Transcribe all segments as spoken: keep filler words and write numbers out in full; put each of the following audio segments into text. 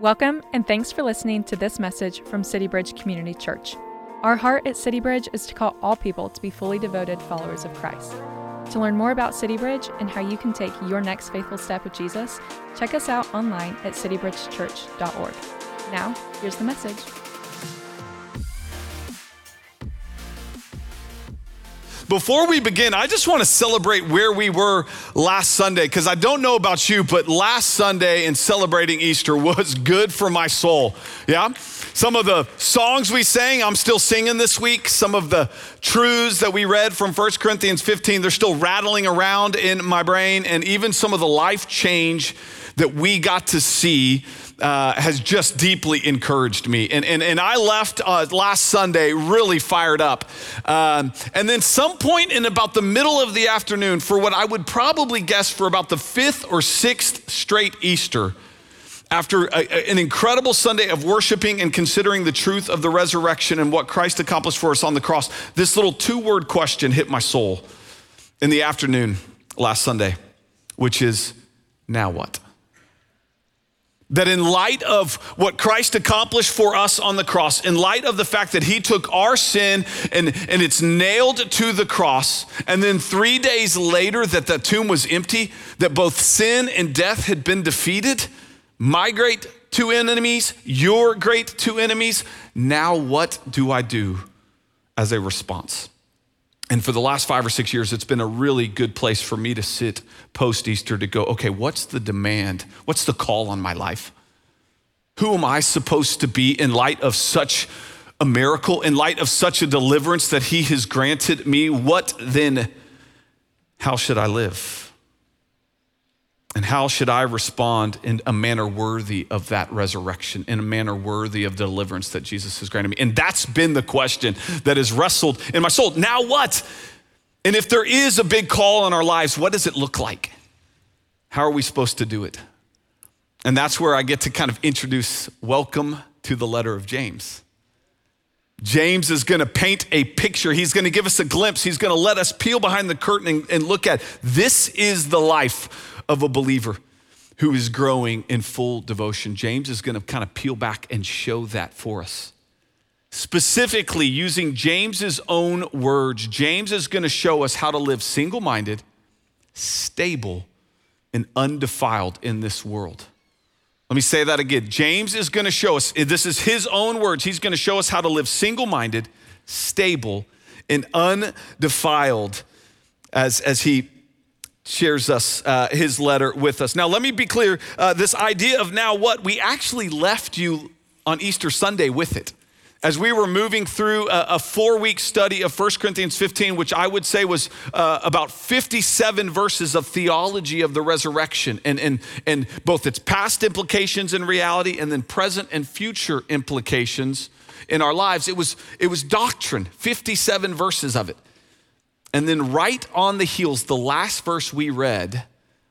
Welcome, and thanks for listening to this message from City Bridge Community Church. Our heart at City Bridge is to call all people to be fully devoted followers of Christ. To learn more about City Bridge and how you can take your next faithful step with Jesus, check us out online at city bridge church dot org. Now, here's the message. Before we begin, I just want to celebrate where we were last Sunday, because I don't know about you, but last Sunday in celebrating Easter was good for my soul, yeah? Some of the songs we sang, I'm still singing this week. Some of the truths that we read from First Corinthians fifteen, they're still rattling around in my brain, and even some of the life change that we got to see Uh, has just deeply encouraged me. And, and, and I left uh, last Sunday really fired up. Um, and then some point in about the middle of the afternoon, for what I would probably guess for about the fifth or sixth straight Easter, after a, a, an incredible Sunday of worshiping and considering the truth of the resurrection and what Christ accomplished for us on the cross, this little two-word question hit my soul in the afternoon last Sunday, which is, now what? That in light of what Christ accomplished for us on the cross, in light of the fact that he took our sin and, and it's nailed to the cross, and then three days later that the tomb was empty, that both sin and death had been defeated, my great two enemies, your great two enemies, now what do I do as a response? And for the last five or six years, it's been a really good place for me to sit post-Easter to go, okay, what's the demand? What's the call on my life? Who am I supposed to be in light of such a miracle, in light of such a deliverance that he has granted me? What then, how should I live? And how should I respond in a manner worthy of that resurrection, in a manner worthy of the deliverance that Jesus has granted me? And that's been the question that has wrestled in my soul. Now what? And if there is a big call in our lives, what does it look like? How are we supposed to do it? And that's where I get to kind of introduce, welcome to the letter of James. James is gonna paint a picture. He's gonna give us a glimpse. He's gonna let us peel behind the curtain and, and look at, this is the life of a believer who is growing in full devotion. James is gonna kind of peel back and show that for us. Specifically using James's own words, James is gonna show us how to live single-minded, stable, and undefiled in this world. Let me say that again. James is gonna show us, this is his own words, he's gonna show us how to live single-minded, stable, and undefiled as, as he shares us, uh, his letter with us. Now, let me be clear, uh, this idea of now what, we actually left you on Easter Sunday with it. As we were moving through a, a four-week study of First Corinthians fifteen, which I would say was uh, about fifty-seven verses of theology of the resurrection and, and, and both its past implications in reality and then present and future implications in our lives. It was, it was doctrine, fifty-seven verses of it. And then right on the heels, the last verse we read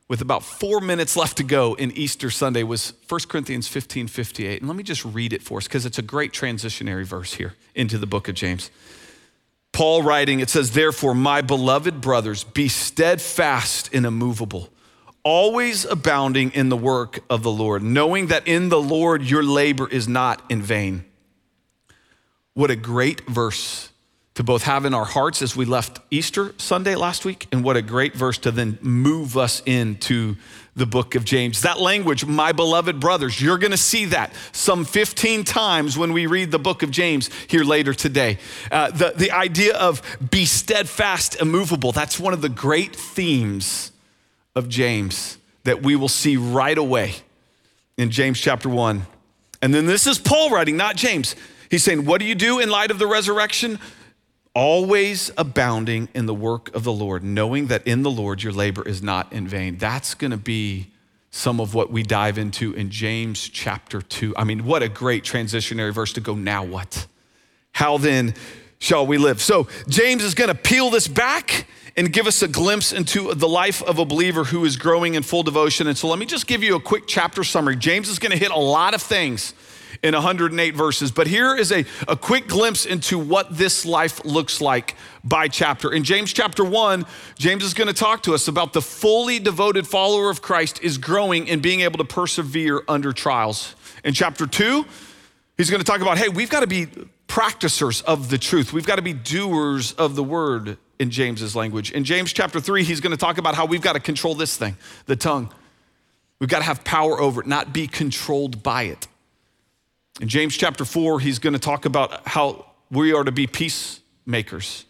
with about four minutes left to go in Easter Sunday was First Corinthians fifteen fifty-eight. And let me just read it for us because it's a great transitionary verse here into the book of James. Paul writing, it says, therefore, my beloved brothers, be steadfast and immovable, always abounding in the work of the Lord, knowing that in the Lord your labor is not in vain. What a great verse to both have in our hearts as we left Easter Sunday last week, and what a great verse to then move us into the book of James. That language, my beloved brothers, you're gonna see that some fifteen times when we read the book of James here later today. Uh, the, the idea of be steadfast, immovable, that's one of the great themes of James that we will see right away in James chapter one. And then this is Paul writing, not James. He's saying, what do you do in light of the resurrection? Always abounding in the work of the Lord, knowing that in the Lord your labor is not in vain. That's gonna be some of what we dive into in James chapter two. I mean, what a great transitionary verse to go, now what? How then shall we live. So James is going to peel this back and give us a glimpse into the life of a believer who is growing in full devotion. And so let me just give you a quick chapter summary. James is going to hit a lot of things in one hundred eight verses, but here is a, a quick glimpse into what this life looks like by chapter. In James chapter one, James is going to talk to us about the fully devoted follower of Christ is growing and being able to persevere under trials. In chapter two, he's going to talk about, hey, we've got to be practicers of the truth. We've got to be doers of the word, in James's language. In James chapter three, he's going to talk about how we've got to control this thing, the tongue. We've got to have power over it, not be controlled by it. In James chapter four, he's going to talk about how we are to be peacemakers.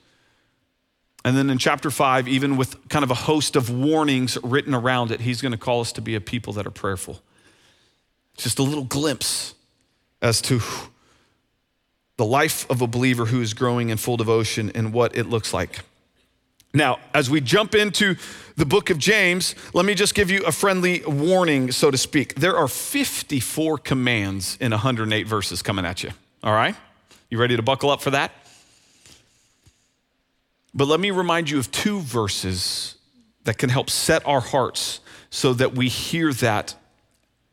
And then in chapter five, even with kind of a host of warnings written around it, he's going to call us to be a people that are prayerful. Just a little glimpse as to the life of a believer who is growing in full devotion and what it looks like. Now, as we jump into the book of James, let me just give you a friendly warning, so to speak. There are fifty-four commands in one hundred eight verses coming at you, all right? You ready to buckle up for that? But let me remind you of two verses that can help set our hearts so that we hear that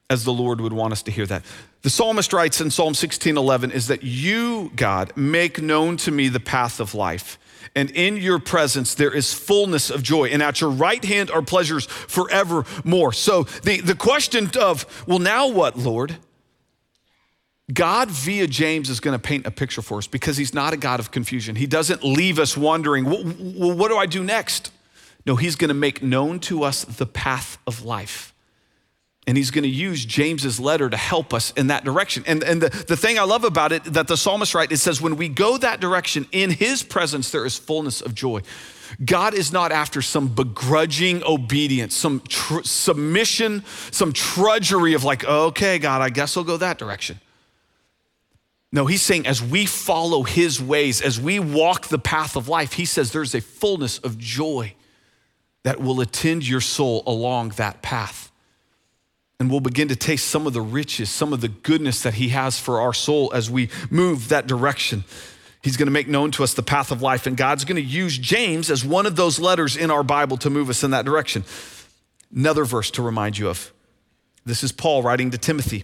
as the Lord would want us to hear that. The psalmist writes in Psalm sixteen eleven is that you, God, make known to me the path of life. And in your presence, there is fullness of joy. And at your right hand are pleasures forevermore. So the, the question of, well, now what, Lord? God via James is going to paint a picture for us because he's not a God of confusion. He doesn't leave us wondering, well, what do I do next? No, he's going to make known to us the path of life. And he's going to use James's letter to help us in that direction. And, and the, the thing I love about it that the psalmist writes, it says, when we go that direction, in his presence, there is fullness of joy. God is not after some begrudging obedience, some tr- submission, some trudgery of like, okay, God, I guess I'll go that direction. No, he's saying as we follow his ways, as we walk the path of life, he says there's a fullness of joy that will attend your soul along that path. And we'll begin to taste some of the riches, some of the goodness that he has for our soul as we move that direction. He's going to make known to us the path of life, and God's going to use James as one of those letters in our Bible to move us in that direction. Another verse to remind you of. This is Paul writing to Timothy,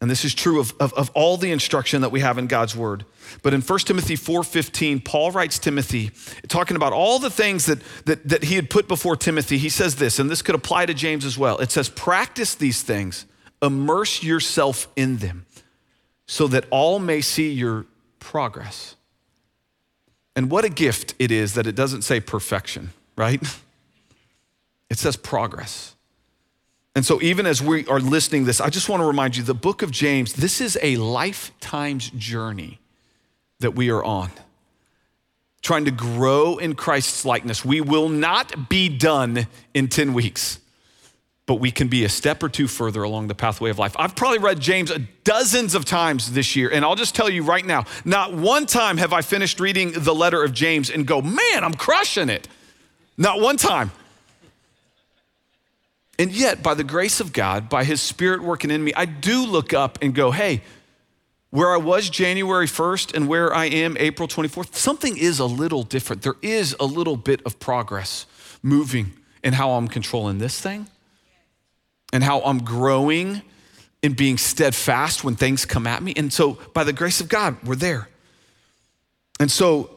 and this is true of, of, of all the instruction that we have in God's word. But in First Timothy four fifteen, Paul writes Timothy, talking about all the things that, that, that he had put before Timothy. He says this, and this could apply to James as well. It says, practice these things, immerse yourself in them so that all may see your progress. And what a gift it is that it doesn't say perfection, right? It says progress. And so even as we are listening to this, I just want to remind you, the book of James, this is a lifetime's journey that we are on, trying to grow in Christ's likeness. We will not be done in ten weeks, but we can be a step or two further along the pathway of life. I've probably read James dozens of times this year, and I'll just tell you right now, not one time have I finished reading the letter of James and go, man, I'm crushing it. Not one time. And yet, by the grace of God, by his spirit working in me, I do look up and go, hey, where I was January first and where I am April twenty-fourth, something is a little different. There is a little bit of progress moving in how I'm controlling this thing and how I'm growing and being steadfast when things come at me. And so by the grace of God, we're there. And so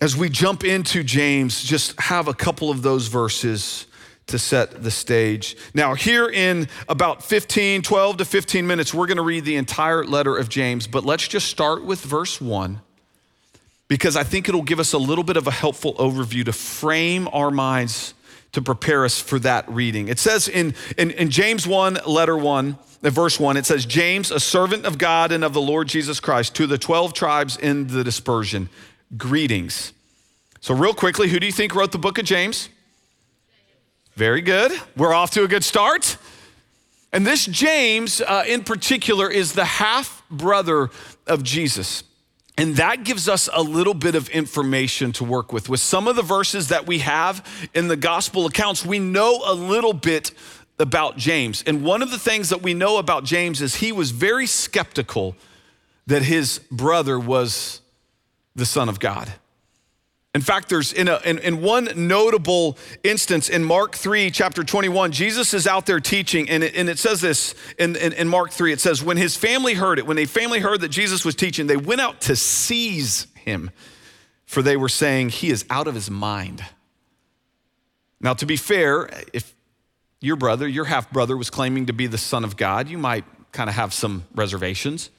as we jump into James, just have a couple of those verses to set the stage. Now, here in about fifteen, twelve to fifteen minutes, we're going to read the entire letter of James, but let's just start with verse one, because I think it'll give us a little bit of a helpful overview to frame our minds to prepare us for that reading. It says in, in, in James one, letter one, verse one, it says, James, a servant of God and of the Lord Jesus Christ, to the twelve tribes in the dispersion, greetings. So real quickly, who do you think wrote the book of James? Very good. We're off to a good start. And this James uh, in particular is the half-brother of Jesus. And that gives us a little bit of information to work with. With some of the verses that we have in the gospel accounts, we know a little bit about James. And one of the things that we know about James is he was very skeptical that his brother was the Son of God. In fact, there's in, a, in, in one notable instance in Mark three, chapter twenty-one, Jesus is out there teaching, and it, and it says this in, in, in Mark three, it says, when his family heard it, when the family heard that Jesus was teaching, they went out to seize him, for they were saying, he is out of his mind. Now, to be fair, if your brother, your half-brother was claiming to be the Son of God, you might kind of have some reservations.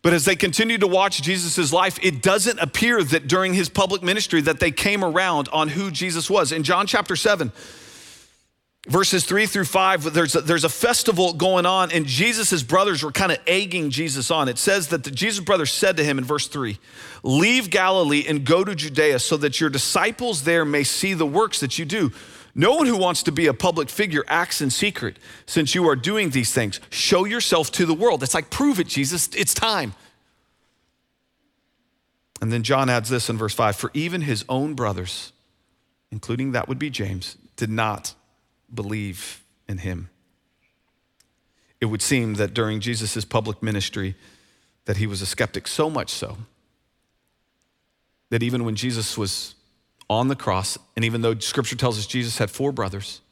But as they continued to watch Jesus's life, it doesn't appear that during his public ministry that they came around on who Jesus was. In John chapter seven, verses three through five, there's a, there's a festival going on, and Jesus's brothers were kind of egging Jesus on. It says that the Jesus brothers said to him in verse three, leave Galilee and go to Judea so that your disciples there may see the works that you do. No one who wants to be a public figure acts in secret. Since you are doing these things, show yourself to the world. It's like, prove it, Jesus, it's time. And then John adds this in verse five, for even his own brothers, including that would be James, did not believe in him. It would seem that during Jesus's public ministry that he was a skeptic, so much so that even when Jesus was on the cross, and even though scripture tells us Jesus had four brothers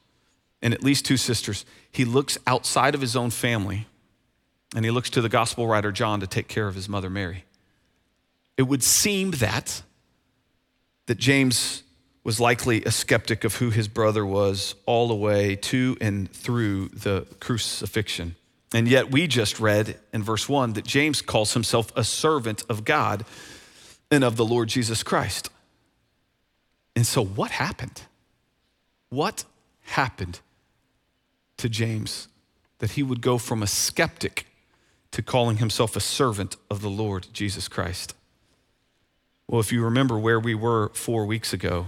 and at least two sisters, he looks outside of his own family and he looks to the gospel writer John to take care of his mother Mary. It would seem that, that James was likely a skeptic of who his brother was all the way to and through the crucifixion. And yet we just read in verse one that James calls himself a servant of God and of the Lord Jesus Christ. And so what happened? What happened to James that he would go from a skeptic to calling himself a servant of the Lord Jesus Christ? Well, if you remember where we were four weeks ago,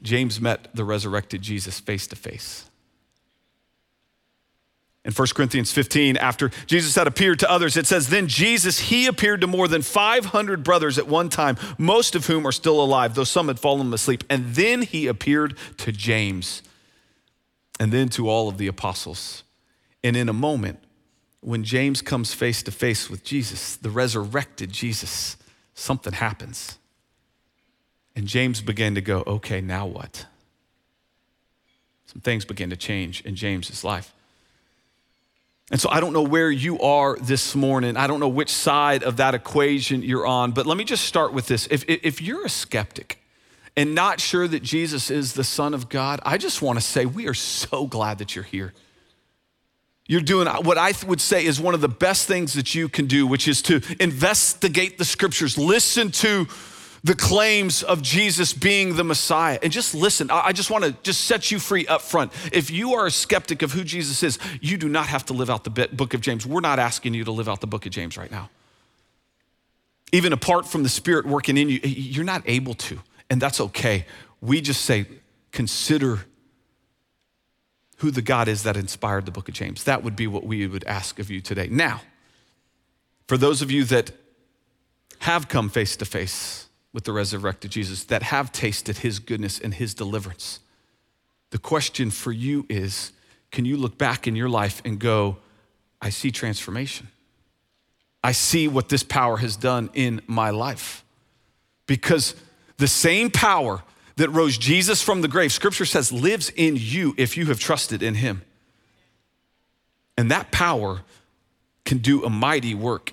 James met the resurrected Jesus face to face. In First Corinthians fifteen, after Jesus had appeared to others, it says, then Jesus, he appeared to more than five hundred brothers at one time, most of whom are still alive, though some had fallen asleep. And then he appeared to James, and then to all of the apostles. And in a moment, when James comes face to face with Jesus, the resurrected Jesus, something happens. And James began to go, okay, now what? Some things began to change in James's life. And so I don't know where you are this morning. I don't know which side of that equation you're on, but let me just start with this. If, if you're a skeptic and not sure that Jesus is the Son of God, I just want to say we are so glad that you're here. You're doing what I would say is one of the best things that you can do, which is to investigate the scriptures, listen to the claims of Jesus being the Messiah. And just listen, I just wanna just set you free up front. If you are a skeptic of who Jesus is, you do not have to live out the book of James. We're not asking you to live out the book of James right now. Even apart from the Spirit working in you, you're not able to, and that's okay. We just say, consider who the God is that inspired the book of James. That would be what we would ask of you today. Now, for those of you that have come face to face with the resurrected Jesus, that have tasted his goodness and his deliverance, the question for you is, can you look back in your life and go, I see transformation. I see what this power has done in my life. Because the same power that rose Jesus from the grave, scripture says, lives in you if you have trusted in him. And that power can do a mighty work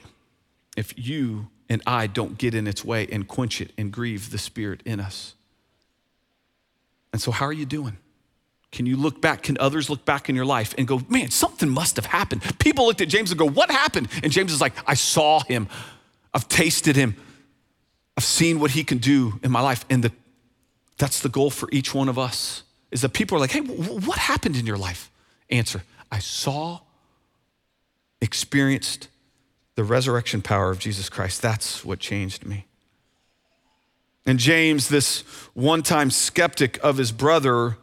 if you and I don't get in its way and quench it and grieve the Spirit in us. And so how are you doing? Can you look back? Can others look back in your life and go, man, something must have happened. People looked at James and go, what happened? And James is like, I saw him. I've tasted him. I've seen what he can do in my life. And the, that's the goal for each one of us, is that people are like, hey, what happened in your life? Answer, I saw, experienced the resurrection power of Jesus Christ. That's what changed me. And James, this one-time skeptic of his brother,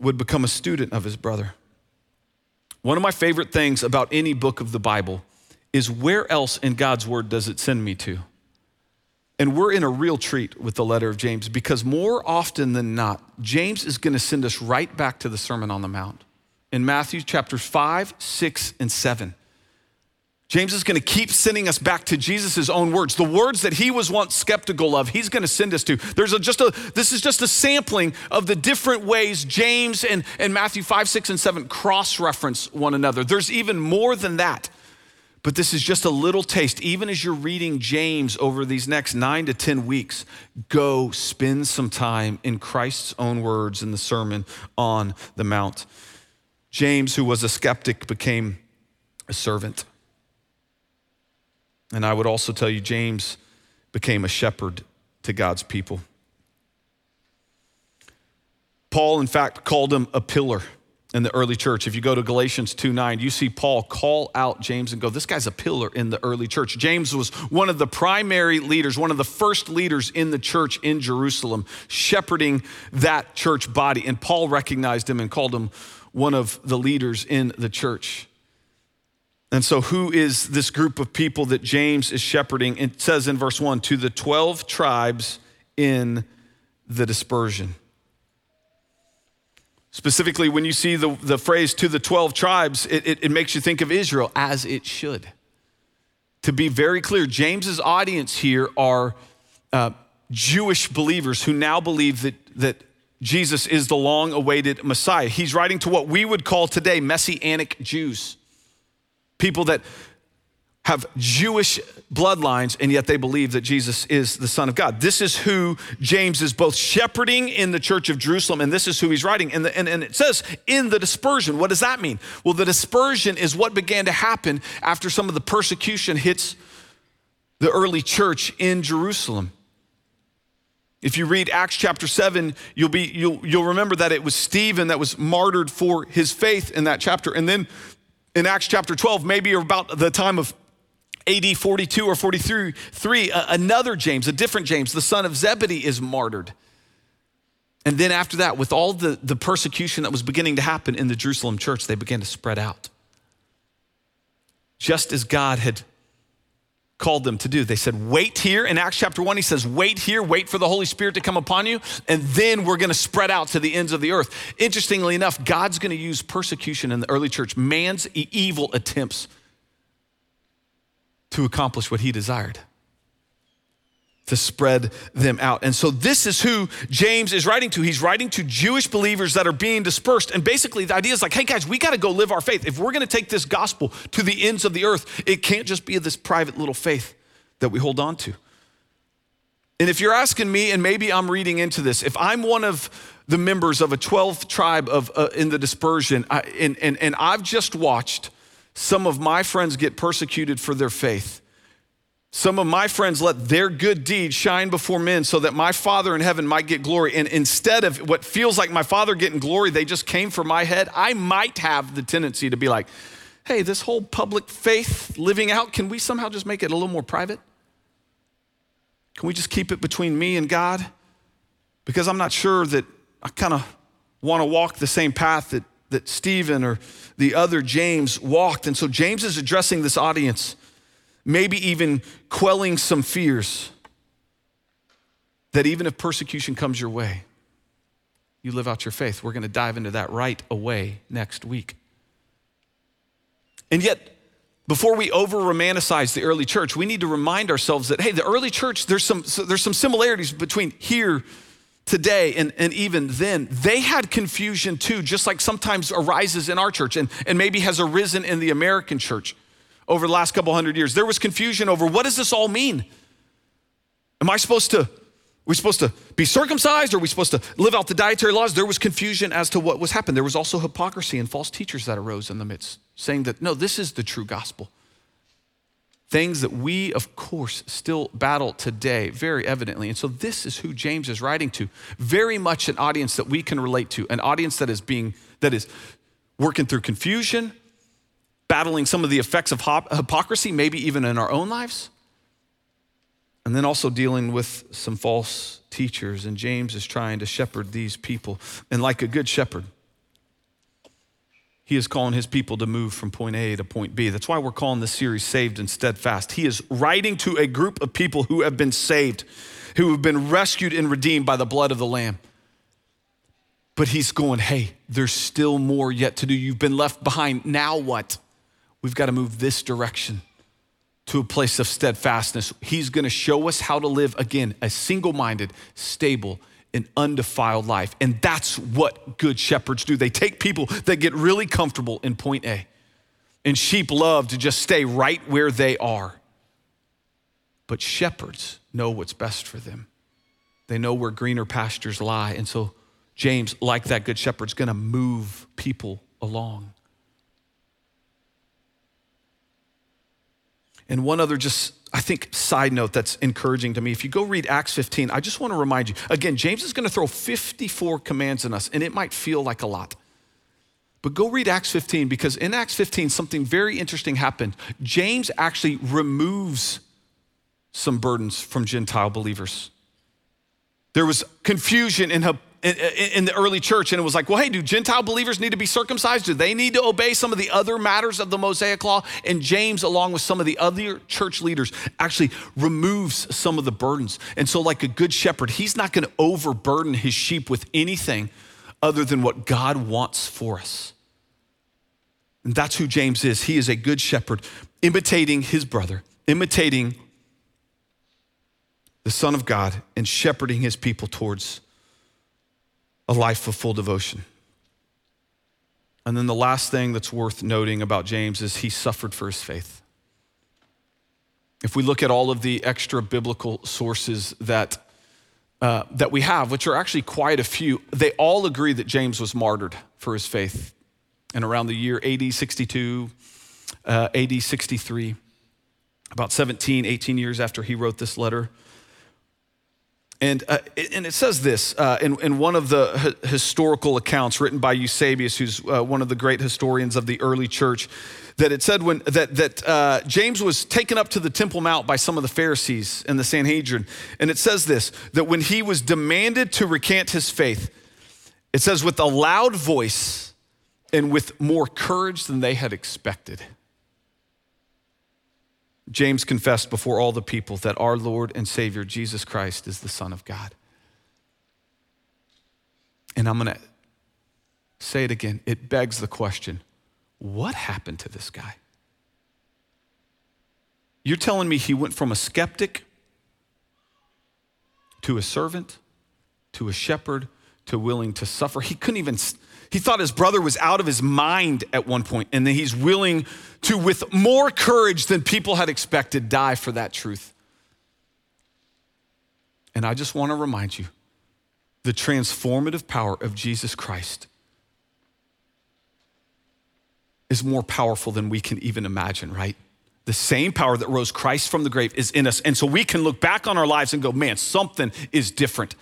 would become a student of his brother. One of my favorite things about any book of the Bible is, where else in God's word does it send me to? And we're in a real treat with the letter of James, because more often than not, James is gonna send us right back to the Sermon on the Mount in Matthew chapters five, six, and seven. James is going to keep sending us back to Jesus' own words. The words that he was once skeptical of, he's going to send us to. There's a, just a, this is just a sampling of the different ways James and, and Matthew five, six, and seven cross-reference one another. There's even more than that. But this is just a little taste. Even as you're reading James over these next nine to ten weeks, go spend some time in Christ's own words in the Sermon on the Mount. James, who was a skeptic, became a servant. And I would also tell you, James became a shepherd to God's people. Paul, in fact, called him a pillar in the early church. If you go to Galatians two nine, you see Paul call out James and go, this guy's a pillar in the early church. James was one of the primary leaders, one of the first leaders in the church in Jerusalem, shepherding that church body. And Paul recognized him and called him one of the leaders in the church. And so who is this group of people that James is shepherding? It says in verse one, to the twelve tribes in the dispersion. Specifically, when you see the, the phrase to the twelve tribes, it, it, it makes you think of Israel, as it should. To be very clear, James's audience here are uh, Jewish believers who now believe that, that Jesus is the long-awaited Messiah. He's writing to what we would call today Messianic Jews. People that have Jewish bloodlines, and yet they believe that Jesus is the Son of God. This is who James is both shepherding in the church of Jerusalem, and this is who he's writing. And, the, and, and it says, in the dispersion. What does that mean? Well, the dispersion is what began to happen after some of the persecution hits the early church in Jerusalem. If you read Acts chapter seven, you'll be you'll you'll remember that it was Stephen that was martyred for his faith in that chapter. And then in Acts chapter twelve, maybe about the time of A D forty-two or forty-three, another James, a different James, the son of Zebedee, is martyred. And then after that, with all the, the persecution that was beginning to happen in the Jerusalem church, they began to spread out. Just as God had called them to do. They said, wait here. In Acts chapter one, he says, wait here, wait for the Holy Spirit to come upon you, and then we're going to spread out to the ends of the earth. Interestingly enough, God's going to use persecution in the early church, man's evil attempts to accomplish what he desired, to spread them out. And so this is who James is writing to. He's writing to Jewish believers that are being dispersed. And basically the idea is like, hey guys, we gotta go live our faith. If we're gonna take this gospel to the ends of the earth, it can't just be this private little faith that we hold on to. And if you're asking me, and maybe I'm reading into this, if I'm one of the members of a twelve tribe of uh, in the dispersion, I, and, and, and I've just watched some of my friends get persecuted for their faith, some of my friends let their good deeds shine before men so that my Father in heaven might get glory. And instead of what feels like my Father getting glory, they just came for my head. I might have the tendency to be like, hey, this whole public faith living out, can we somehow just make it a little more private? Can we just keep it between me and God? Because I'm not sure that I kind of want to walk the same path that, that Stephen or the other James walked. And so James is addressing this audience, maybe even quelling some fears that even if persecution comes your way, you live out your faith. We're going to dive into that right away next week. And yet, before we over-romanticize the early church, we need to remind ourselves that, hey, the early church, there's some, so there's some similarities between here today and, and even then. They had confusion too, just like sometimes arises in our church and, and maybe has arisen in the American church over the last couple hundred years. There was confusion over, what does this all mean? Am I supposed to, are we supposed to be circumcised? Or are we supposed to live out the dietary laws? There was confusion as to what was happening. There was also hypocrisy and false teachers that arose in the midst, saying that, no, this is the true gospel. Things that we, of course, still battle today, very evidently. And so this is who James is writing to. Very much an audience that we can relate to, an audience that is being, that is working through confusion, battling some of the effects of hypocrisy, maybe even in our own lives. And then also dealing with some false teachers. And James is trying to shepherd these people. And like a good shepherd, he is calling his people to move from point A to point B. That's why we're calling this series Saved and Steadfast. He is writing to a group of people who have been saved, who have been rescued and redeemed by the blood of the Lamb. But he's going, hey, there's still more yet to do. You've been left behind. Now what? We've got to move this direction. to a place of steadfastness. He's gonna show us how to live, again, a single-minded, stable, an undefiled life. And that's what good shepherds do. They take people that get really comfortable in point A. And sheep love to just stay right where they are. But shepherds know what's best for them. They know where greener pastures lie. And so James, like that good shepherd, is gonna move people along. And one other just, I think, side note that's encouraging to me. If you go read Acts fifteen, I just wanna remind you, again, James is gonna throw fifty-four commands in us, and it might feel like a lot. But go read Acts fifteen, because in Acts fifteen, something very interesting happened. James actually removes some burdens from Gentile believers. There was confusion in in the early church, and it was like, well, hey, do Gentile believers need to be circumcised? Do they need to obey some of the other matters of the Mosaic law? And James, along with some of the other church leaders, actually removes some of the burdens. And so like a good shepherd, he's not gonna overburden his sheep with anything other than what God wants for us. And that's who James is. He is a good shepherd, imitating his brother, imitating the Son of God, and shepherding his people towards a life of full devotion. And then the last thing that's worth noting about James is he suffered for his faith. If we look at all of the extra biblical sources that Uh, that we have, which are actually quite a few, they all agree that James was martyred for his faith. And around the year A D sixty-two, uh, A D sixty-three, about seventeen, eighteen years after he wrote this letter. And uh, it, and it says this, uh, in, in one of the h- historical accounts written by Eusebius, who's uh, one of the great historians of the early church, that it said when that that uh, James was taken up to the Temple Mount by some of the Pharisees and the Sanhedrin. And it says this, that when he was demanded to recant his faith, it says with a loud voice and with more courage than they had expected, James confessed before all the people that our Lord and Savior, Jesus Christ, is the Son of God. And I'm gonna say it again, it begs the question, what happened to this guy? You're telling me he went from a skeptic to a servant, to a shepherd, to willing to suffer. He couldn't even, he thought his brother was out of his mind at one point, and then he's willing to, with more courage than people had expected, die for that truth. And I just wanna remind you, the transformative power of Jesus Christ is more powerful than we can even imagine, right? The same power that rose Christ from the grave is in us. And so we can look back on our lives and go, man, something is different.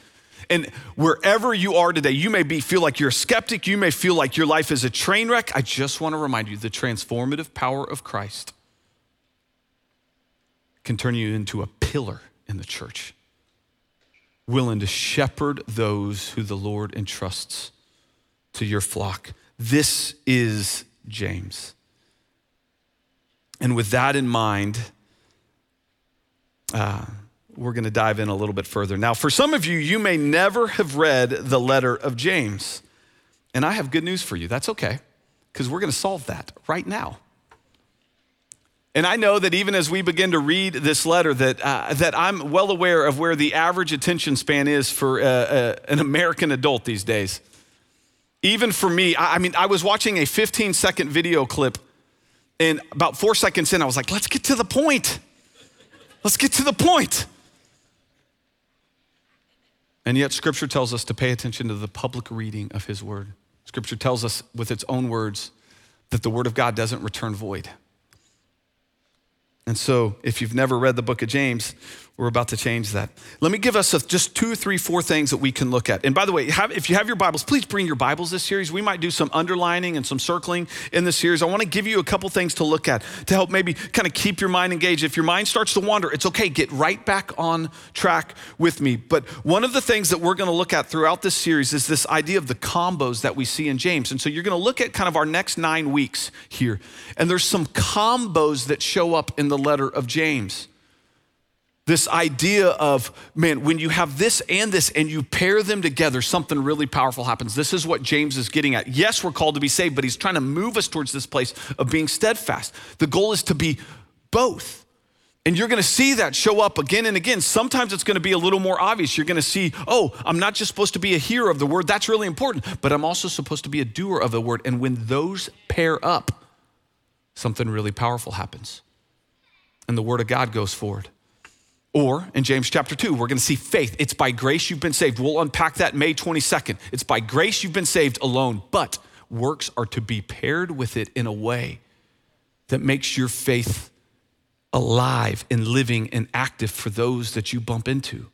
And wherever you are today, you may be feel like you're a skeptic, you may feel like your life is a train wreck. I just wanna remind you, the transformative power of Christ can turn you into a pillar in the church, willing to shepherd those who the Lord entrusts to your flock. This is James. And with that in mind, uh, we're gonna dive in a little bit further. Now, for some of you, you may never have read the letter of James. And I have good news for you. That's okay, because we're gonna solve that right now. And I know that even as we begin to read this letter, that uh, that I'm well aware of where the average attention span is for uh, uh, an American adult these days. Even for me, I, I mean, I was watching a fifteen second video clip, and about four seconds in, I was like, let's get to the point. Let's get to the point. And yet scripture tells us to pay attention to the public reading of his word. Scripture tells us with its own words that the word of God doesn't return void. And so if you've never read the book of James, we're about to change that. Let me give us a, just two, three, four things that we can look at. And by the way, have, if you have your Bibles, please bring your Bibles this series. We might do some underlining and some circling in this series. I wanna give you a couple things to look at to help maybe kind of keep your mind engaged. If your mind starts to wander, it's okay, get right back on track with me. But one of the things that we're gonna look at throughout this series is this idea of the combos that we see in James. And so you're gonna look at kind of our next nine weeks here. And there's some combos that show up in the letter of James. This idea of, man, when you have this and this and you pair them together, something really powerful happens. This is what James is getting at. Yes, we're called to be saved, but he's trying to move us towards this place of being steadfast. The goal is to be both. And you're going to see that show up again and again. Sometimes it's going to be a little more obvious. You're going to see, oh, I'm not just supposed to be a hearer of the word. That's really important. But I'm also supposed to be a doer of the word. And when those pair up, something really powerful happens. And the word of God goes forward. Or in James chapter two, we're going to see faith. It's by grace you've been saved. We'll unpack that May twenty-second. It's by grace you've been saved alone. But works are to be paired with it in a way that makes your faith alive and living and active for those that you bump into,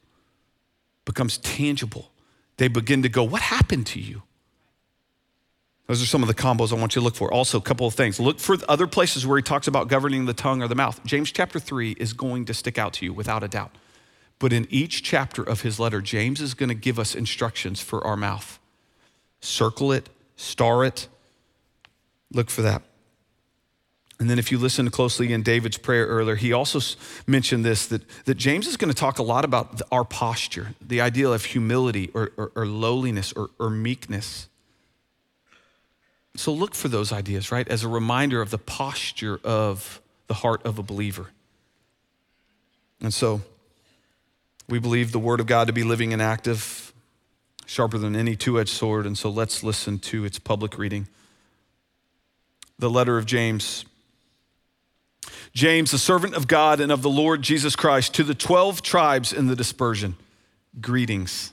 becomes tangible. They begin to go, what happened to you? Those are some of the combos I want you to look for. Also, a couple of things. Look for other places where he talks about governing the tongue or the mouth. James chapter three is going to stick out to you without a doubt. But in each chapter of his letter, James is going to give us instructions for our mouth. Circle it, star it. Look for that. And then if you listen closely in David's prayer earlier, he also mentioned this, that, that James is going to talk a lot about the, our posture, the idea of humility or, or, or lowliness or, or meekness. So look for those ideas, right? As a reminder of the posture of the heart of a believer. And so we believe the word of God to be living and active, sharper than any two-edged sword. And so let's listen to its public reading. The letter of James. James, a servant of God and of the Lord Jesus Christ, to the twelve tribes in the dispersion, greetings.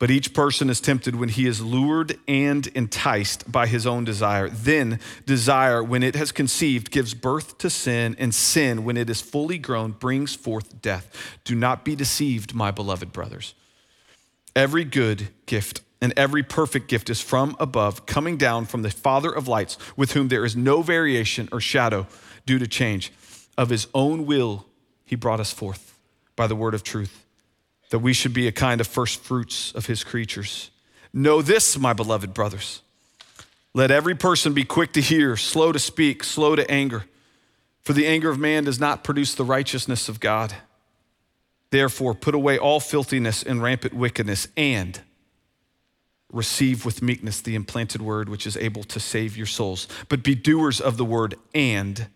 But each person is tempted when he is lured and enticed by his own desire. Then desire, when it has conceived, gives birth to sin, and sin, when it is fully grown, brings forth death. Do not be deceived, my beloved brothers. Every good gift and every perfect gift is from above, coming down from the Father of lights, with whom there is no variation or shadow due to change. Of his own will, he brought us forth by the word of truth, that we should be a kind of first fruits of his creatures. Know this, my beloved brothers. Let every person be quick to hear, slow to speak, slow to anger. For the anger of man does not produce the righteousness of God. Therefore, put away all filthiness and rampant wickedness, and receive with meekness the implanted word, which is able to save your souls. But be doers of the word, and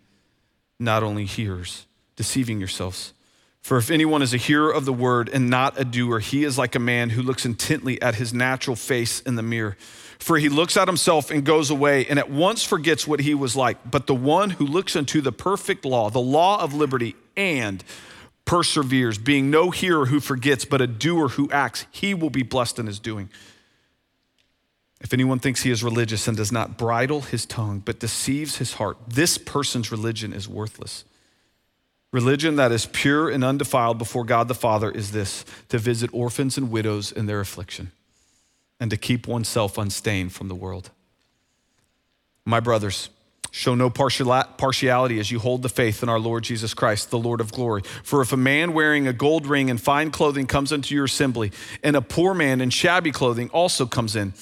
not only hearers, deceiving yourselves. For if anyone is a hearer of the word and not a doer, he is like a man who looks intently at his natural face in the mirror. For he looks at himself and goes away and at once forgets what he was like. But the one who looks into the perfect law, the law of liberty, and perseveres, being no hearer who forgets, but a doer who acts, he will be blessed in his doing. If anyone thinks he is religious and does not bridle his tongue, but deceives his heart, this person's religion is worthless. Religion that is pure and undefiled before God the Father is this, to visit orphans and widows in their affliction, and to keep oneself unstained from the world. My brothers, show no partiality as you hold the faith in our Lord Jesus Christ, the Lord of glory. For if a man wearing a gold ring and fine clothing comes into your assembly, and a poor man in shabby clothing also comes in,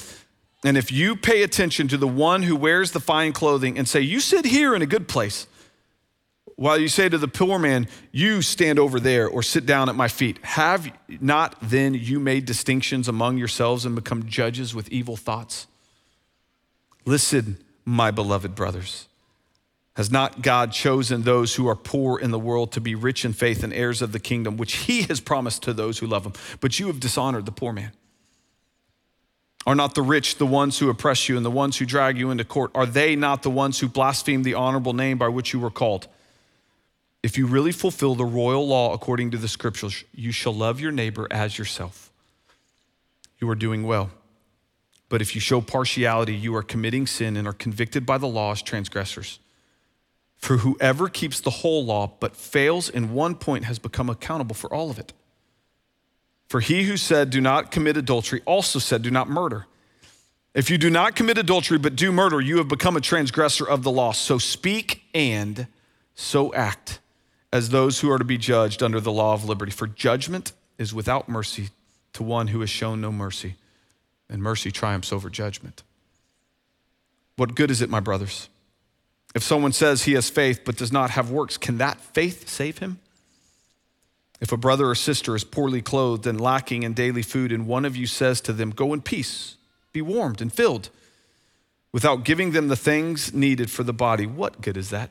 and if you pay attention to the one who wears the fine clothing and say, you sit here in a good place, while you say to the poor man, you stand over there or sit down at my feet, have not then you made distinctions among yourselves and become judges with evil thoughts? Listen, my beloved brothers, Has not God chosen those who are poor in the world to be rich in faith and heirs of the kingdom, which he has promised to those who love him? But you have dishonored the poor man. Are not the rich the ones who oppress you and the ones who drag you into court? Are they not the ones who blaspheme the honorable name by which you were called? If you really fulfill the royal law according to the scriptures, you shall love your neighbor as yourself. You are doing well. But if you show partiality, you are committing sin and are convicted by the law as transgressors. For whoever keeps the whole law but fails in one point has become accountable for all of it. For he who said, do not commit adultery, also said, do not murder. If you do not commit adultery but do murder, you have become a transgressor of the law. So speak and so act as those who are to be judged under the law of liberty. For judgment is without mercy to one who has shown no mercy, and mercy triumphs over judgment. What good is it, my brothers? If someone says he has faith but does not have works, can that faith save him? If a brother or sister is poorly clothed and lacking in daily food, and one of you says to them, go in peace, be warmed and filled, without giving them the things needed for the body, what good is that?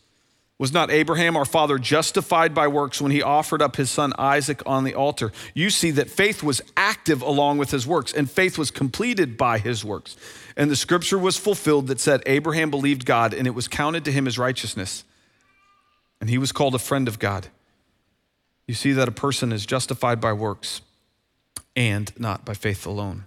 Was not Abraham, our father, justified by works when he offered up his son Isaac on the altar? You see that faith was active along with his works, and faith was completed by his works. And the scripture was fulfilled that said, Abraham believed God, and it was counted to him as righteousness. And he was called a friend of God. You see that a person is justified by works and not by faith alone.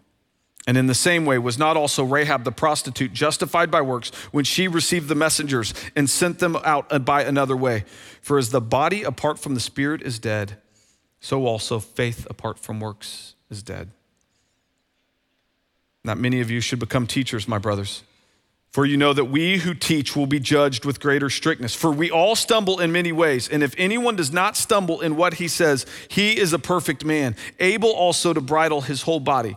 And in the same way, was not also Rahab the prostitute justified by works when she received the messengers and sent them out by another way? For as the body apart from the spirit is dead, so also faith apart from works is dead. Not many of you should become teachers, my brothers, for you know that we who teach will be judged with greater strictness. For we all stumble in many ways, and if anyone does not stumble in what he says, he is a perfect man, able also to bridle his whole body.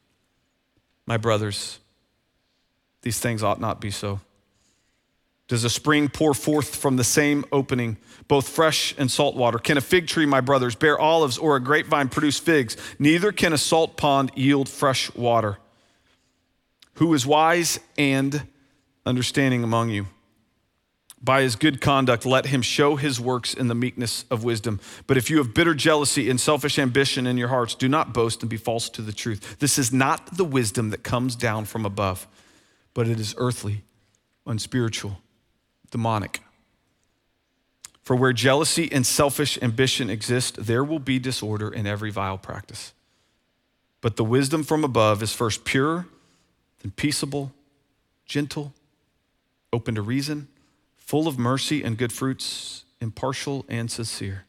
My brothers, these things ought not be so. Does a spring pour forth from the same opening, both fresh and salt water? Can a fig tree, my brothers, bear olives, or a grapevine produce figs? Neither can a salt pond yield fresh water. Who is wise and understanding among you? By his good conduct, let him show his works in the meekness of wisdom. But if you have bitter jealousy and selfish ambition in your hearts, do not boast and be false to the truth. This is not the wisdom that comes down from above, but it is earthly, unspiritual, demonic. For where jealousy and selfish ambition exist, there will be disorder in every vile practice. But the wisdom from above is first pure, then peaceable, gentle, open to reason, full of mercy and good fruits, impartial and sincere.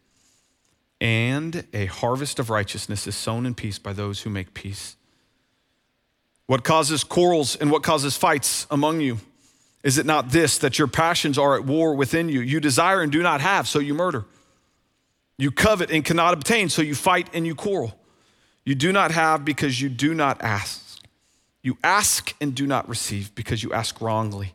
And a harvest of righteousness is sown in peace by those who make peace. What causes quarrels and what causes fights among you? Is it not this, that your passions are at war within you? You desire and do not have, so you murder. You covet and cannot obtain, so you fight and you quarrel. You do not have because you do not ask. You ask and do not receive because you ask wrongly,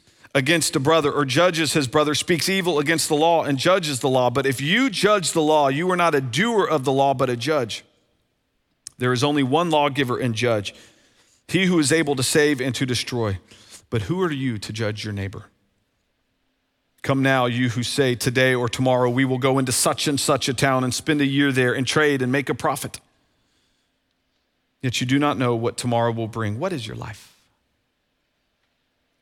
against a brother or judges his brother speaks evil against the law and judges the law. But if you judge the law, you are not a doer of the law, but a judge. There is only one lawgiver and judge, he who is able to save and to destroy. But who are you to judge your neighbor? Come now, you who say, today or tomorrow we will go into such and such a town and spend a year there and trade and make a profit. Yet you do not know what tomorrow will bring. What is your life?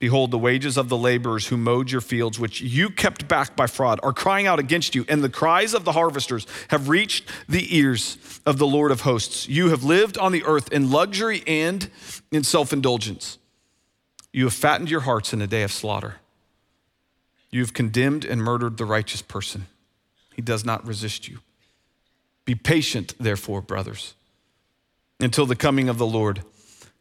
Behold, the wages of the laborers who mowed your fields, which you kept back by fraud, are crying out against you, and the cries of the harvesters have reached the ears of the Lord of hosts. You have lived on the earth in luxury and in self-indulgence. You have fattened your hearts in a day of slaughter. You have condemned and murdered the righteous person. He does not resist you. Be patient, therefore, brothers, until the coming of the Lord.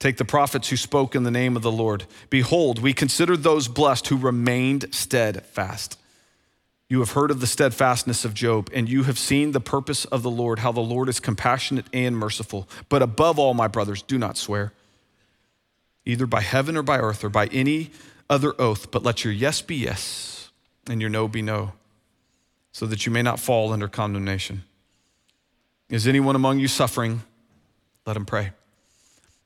take the prophets who spoke in the name of the Lord. Behold, we consider those blessed who remained steadfast. You have heard of the steadfastness of Job, and you have seen the purpose of the Lord, how the Lord is compassionate and merciful. But above all, my brothers, do not swear, either by heaven or by earth or by any other oath, but let your yes be yes and your no be no, so that you may not fall under condemnation. Is anyone among you suffering? Let him pray.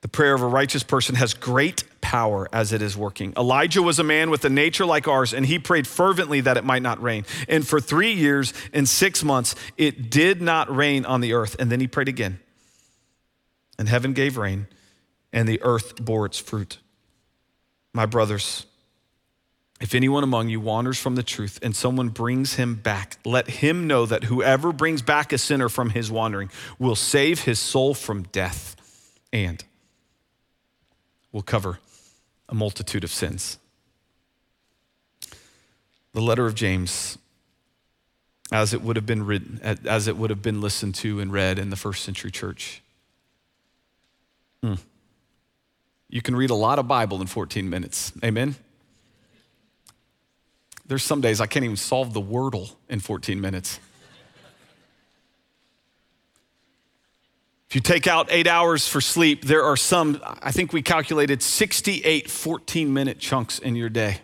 The prayer of a righteous person has great power as it is working. Elijah was a man with a nature like ours, and he prayed fervently that it might not rain. And for three years and six months, it did not rain on the earth. And then he prayed again. And heaven gave rain, and the earth bore its fruit. My brothers, if anyone among you wanders from the truth and someone brings him back, let him know that whoever brings back a sinner from his wandering will save his soul from death and will cover a multitude of sins. The letter of James, as it would have been written, as it would have been listened to and read in the first century church. Hmm. You can read a lot of Bible in fourteen minutes, amen? There's some days I can't even solve the Wordle in fourteen minutes. If you take out eight hours for sleep, there are some, I think we calculated sixty-eight fourteen-minute chunks in your day.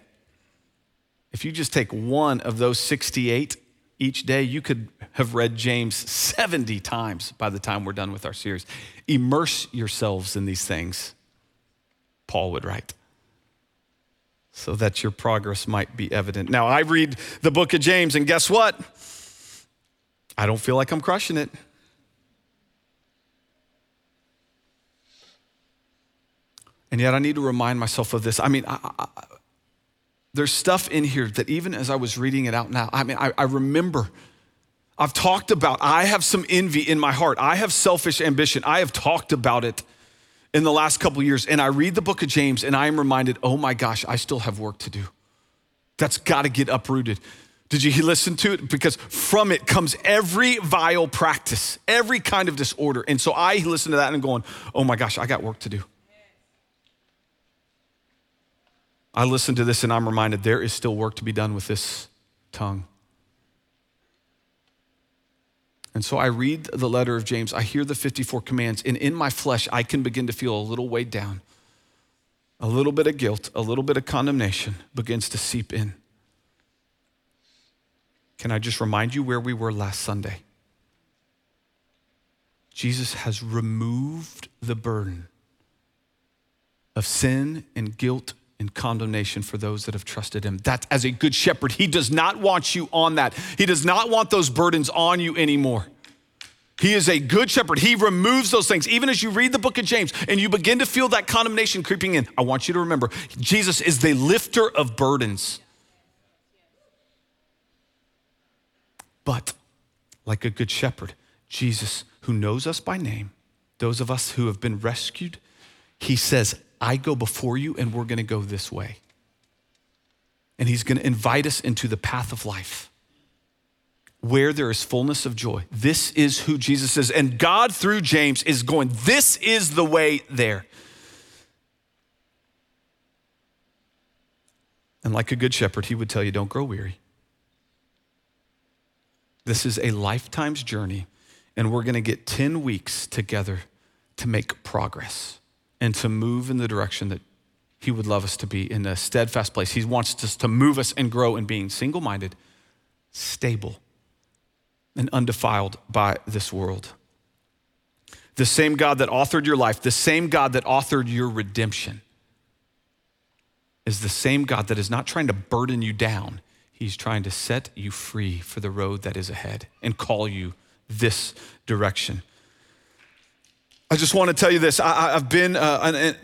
If you just take one of those sixty-eight each day. You could have read James seventy times by the time we're done with our series. Immerse yourselves in these things, Paul would write, so that your progress might be evident. Now, I read the book of James, and guess what? I don't feel like I'm crushing it. And yet I need to remind myself of this. I mean, I, I, there's stuff in here that even as I was reading it out now, I mean, I, I remember, I've talked about, I have some envy in my heart. I have selfish ambition. I have talked about it in the last couple of years. And I read the book of James and I am reminded, oh my gosh, I still have work to do. That's gotta get uprooted. Did you listen to it? Because from it comes every vile practice, every kind of disorder. And so I listen to that and I'm going, oh my gosh, I got work to do. I listen to this and I'm reminded there is still work to be done with this tongue. And so I read the letter of James, I hear the fifty-four commands, and in my flesh, I can begin to feel a little weighed down. A little bit of guilt, a little bit of condemnation begins to seep in. Can I just remind you where we were last Sunday? Jesus has removed the burden of sin and guilt and condemnation for those that have trusted him. That, as a good shepherd, he does not want you on that. He does not want those burdens on you anymore. He is a good shepherd. He removes those things. Even as you read the book of James and you begin to feel that condemnation creeping in, I want you to remember, Jesus is the lifter of burdens. But like a good shepherd, Jesus, who knows us by name, those of us who have been rescued, he says, I go before you and we're gonna go this way. And he's gonna invite us into the path of life where there is fullness of joy. This is who Jesus is. And God through James is going, this is the way there. And like a good shepherd, he would tell you, don't grow weary. This is a lifetime's journey and we're gonna get ten weeks together to make progress and to move in the direction that he would love us to be, in a steadfast place. He wants us to move us and grow in being single-minded, stable, and undefiled by this world. The same God that authored your life, the same God that authored your redemption, is the same God that is not trying to burden you down. He's trying to set you free for the road that is ahead and call you this direction. I just want to tell you this. I, I've been uh, an, an,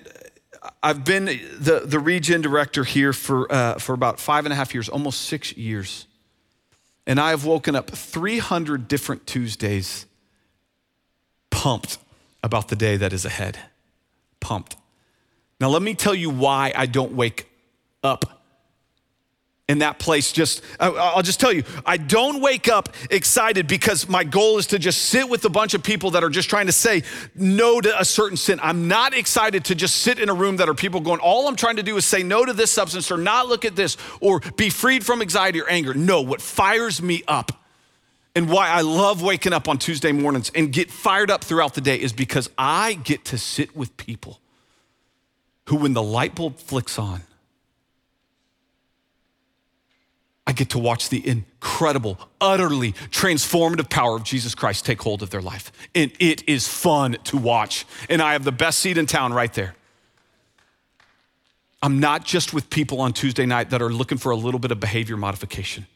I've been the, the Regen director here for uh, for about five and a half years, almost six years, and I have woken up three hundred different Tuesdays, pumped about the day that is ahead, pumped. Now let me tell you why I don't wake up in that place. Just, I'll just tell you, I don't wake up excited because my goal is to just sit with a bunch of people that are just trying to say no to a certain sin. I'm not excited to just sit in a room that are people going, all I'm trying to do is say no to this substance or not look at this or be freed from anxiety or anger. No, what fires me up and why I love waking up on Tuesday mornings and get fired up throughout the day is because I get to sit with people who, when the light bulb flicks on, I get to watch the incredible, utterly transformative power of Jesus Christ take hold of their life. And it is fun to watch. And I have the best seat in town right there. I'm not just with people on Tuesday night that are looking for a little bit of behavior modification.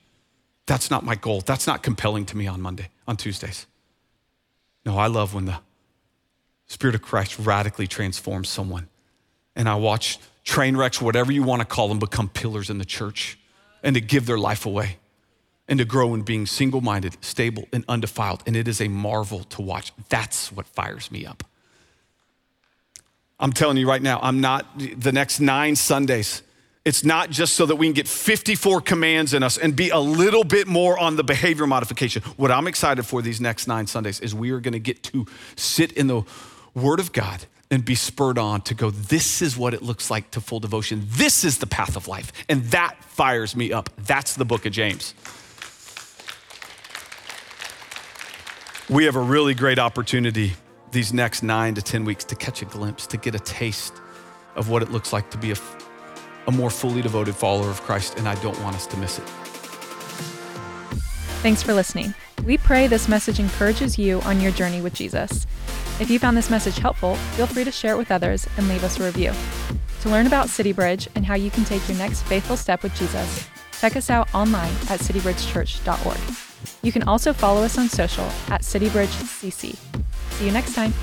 That's not my goal. That's not compelling to me on Monday, on Tuesdays. No, I love when the Spirit of Christ radically transforms someone. And I watch train wrecks, whatever you want to call them, become pillars in the church, and to give their life away, and to grow in being single-minded, stable, and undefiled. And it is a marvel to watch. That's what fires me up. I'm telling you right now, I'm not, the next nine Sundays, it's not just so that we can get fifty-four commands in us and be a little bit more on the behavior modification. What I'm excited for these next nine Sundays is we are gonna get to sit in the Word of God and be spurred on to go, this is what it looks like to full devotion. This is the path of life. And that fires me up. That's the book of James. We have a really great opportunity these next nine to ten weeks to catch a glimpse, to get a taste of what it looks like to be a, a more fully devoted follower of Christ. And I don't want us to miss it. Thanks for listening. We pray this message encourages you on your journey with Jesus. If you found this message helpful, feel free to share it with others and leave us a review. To learn about City Bridge and how you can take your next faithful step with Jesus, check us out online at city bridge church dot org. You can also follow us on social at city bridge c c. See you next time.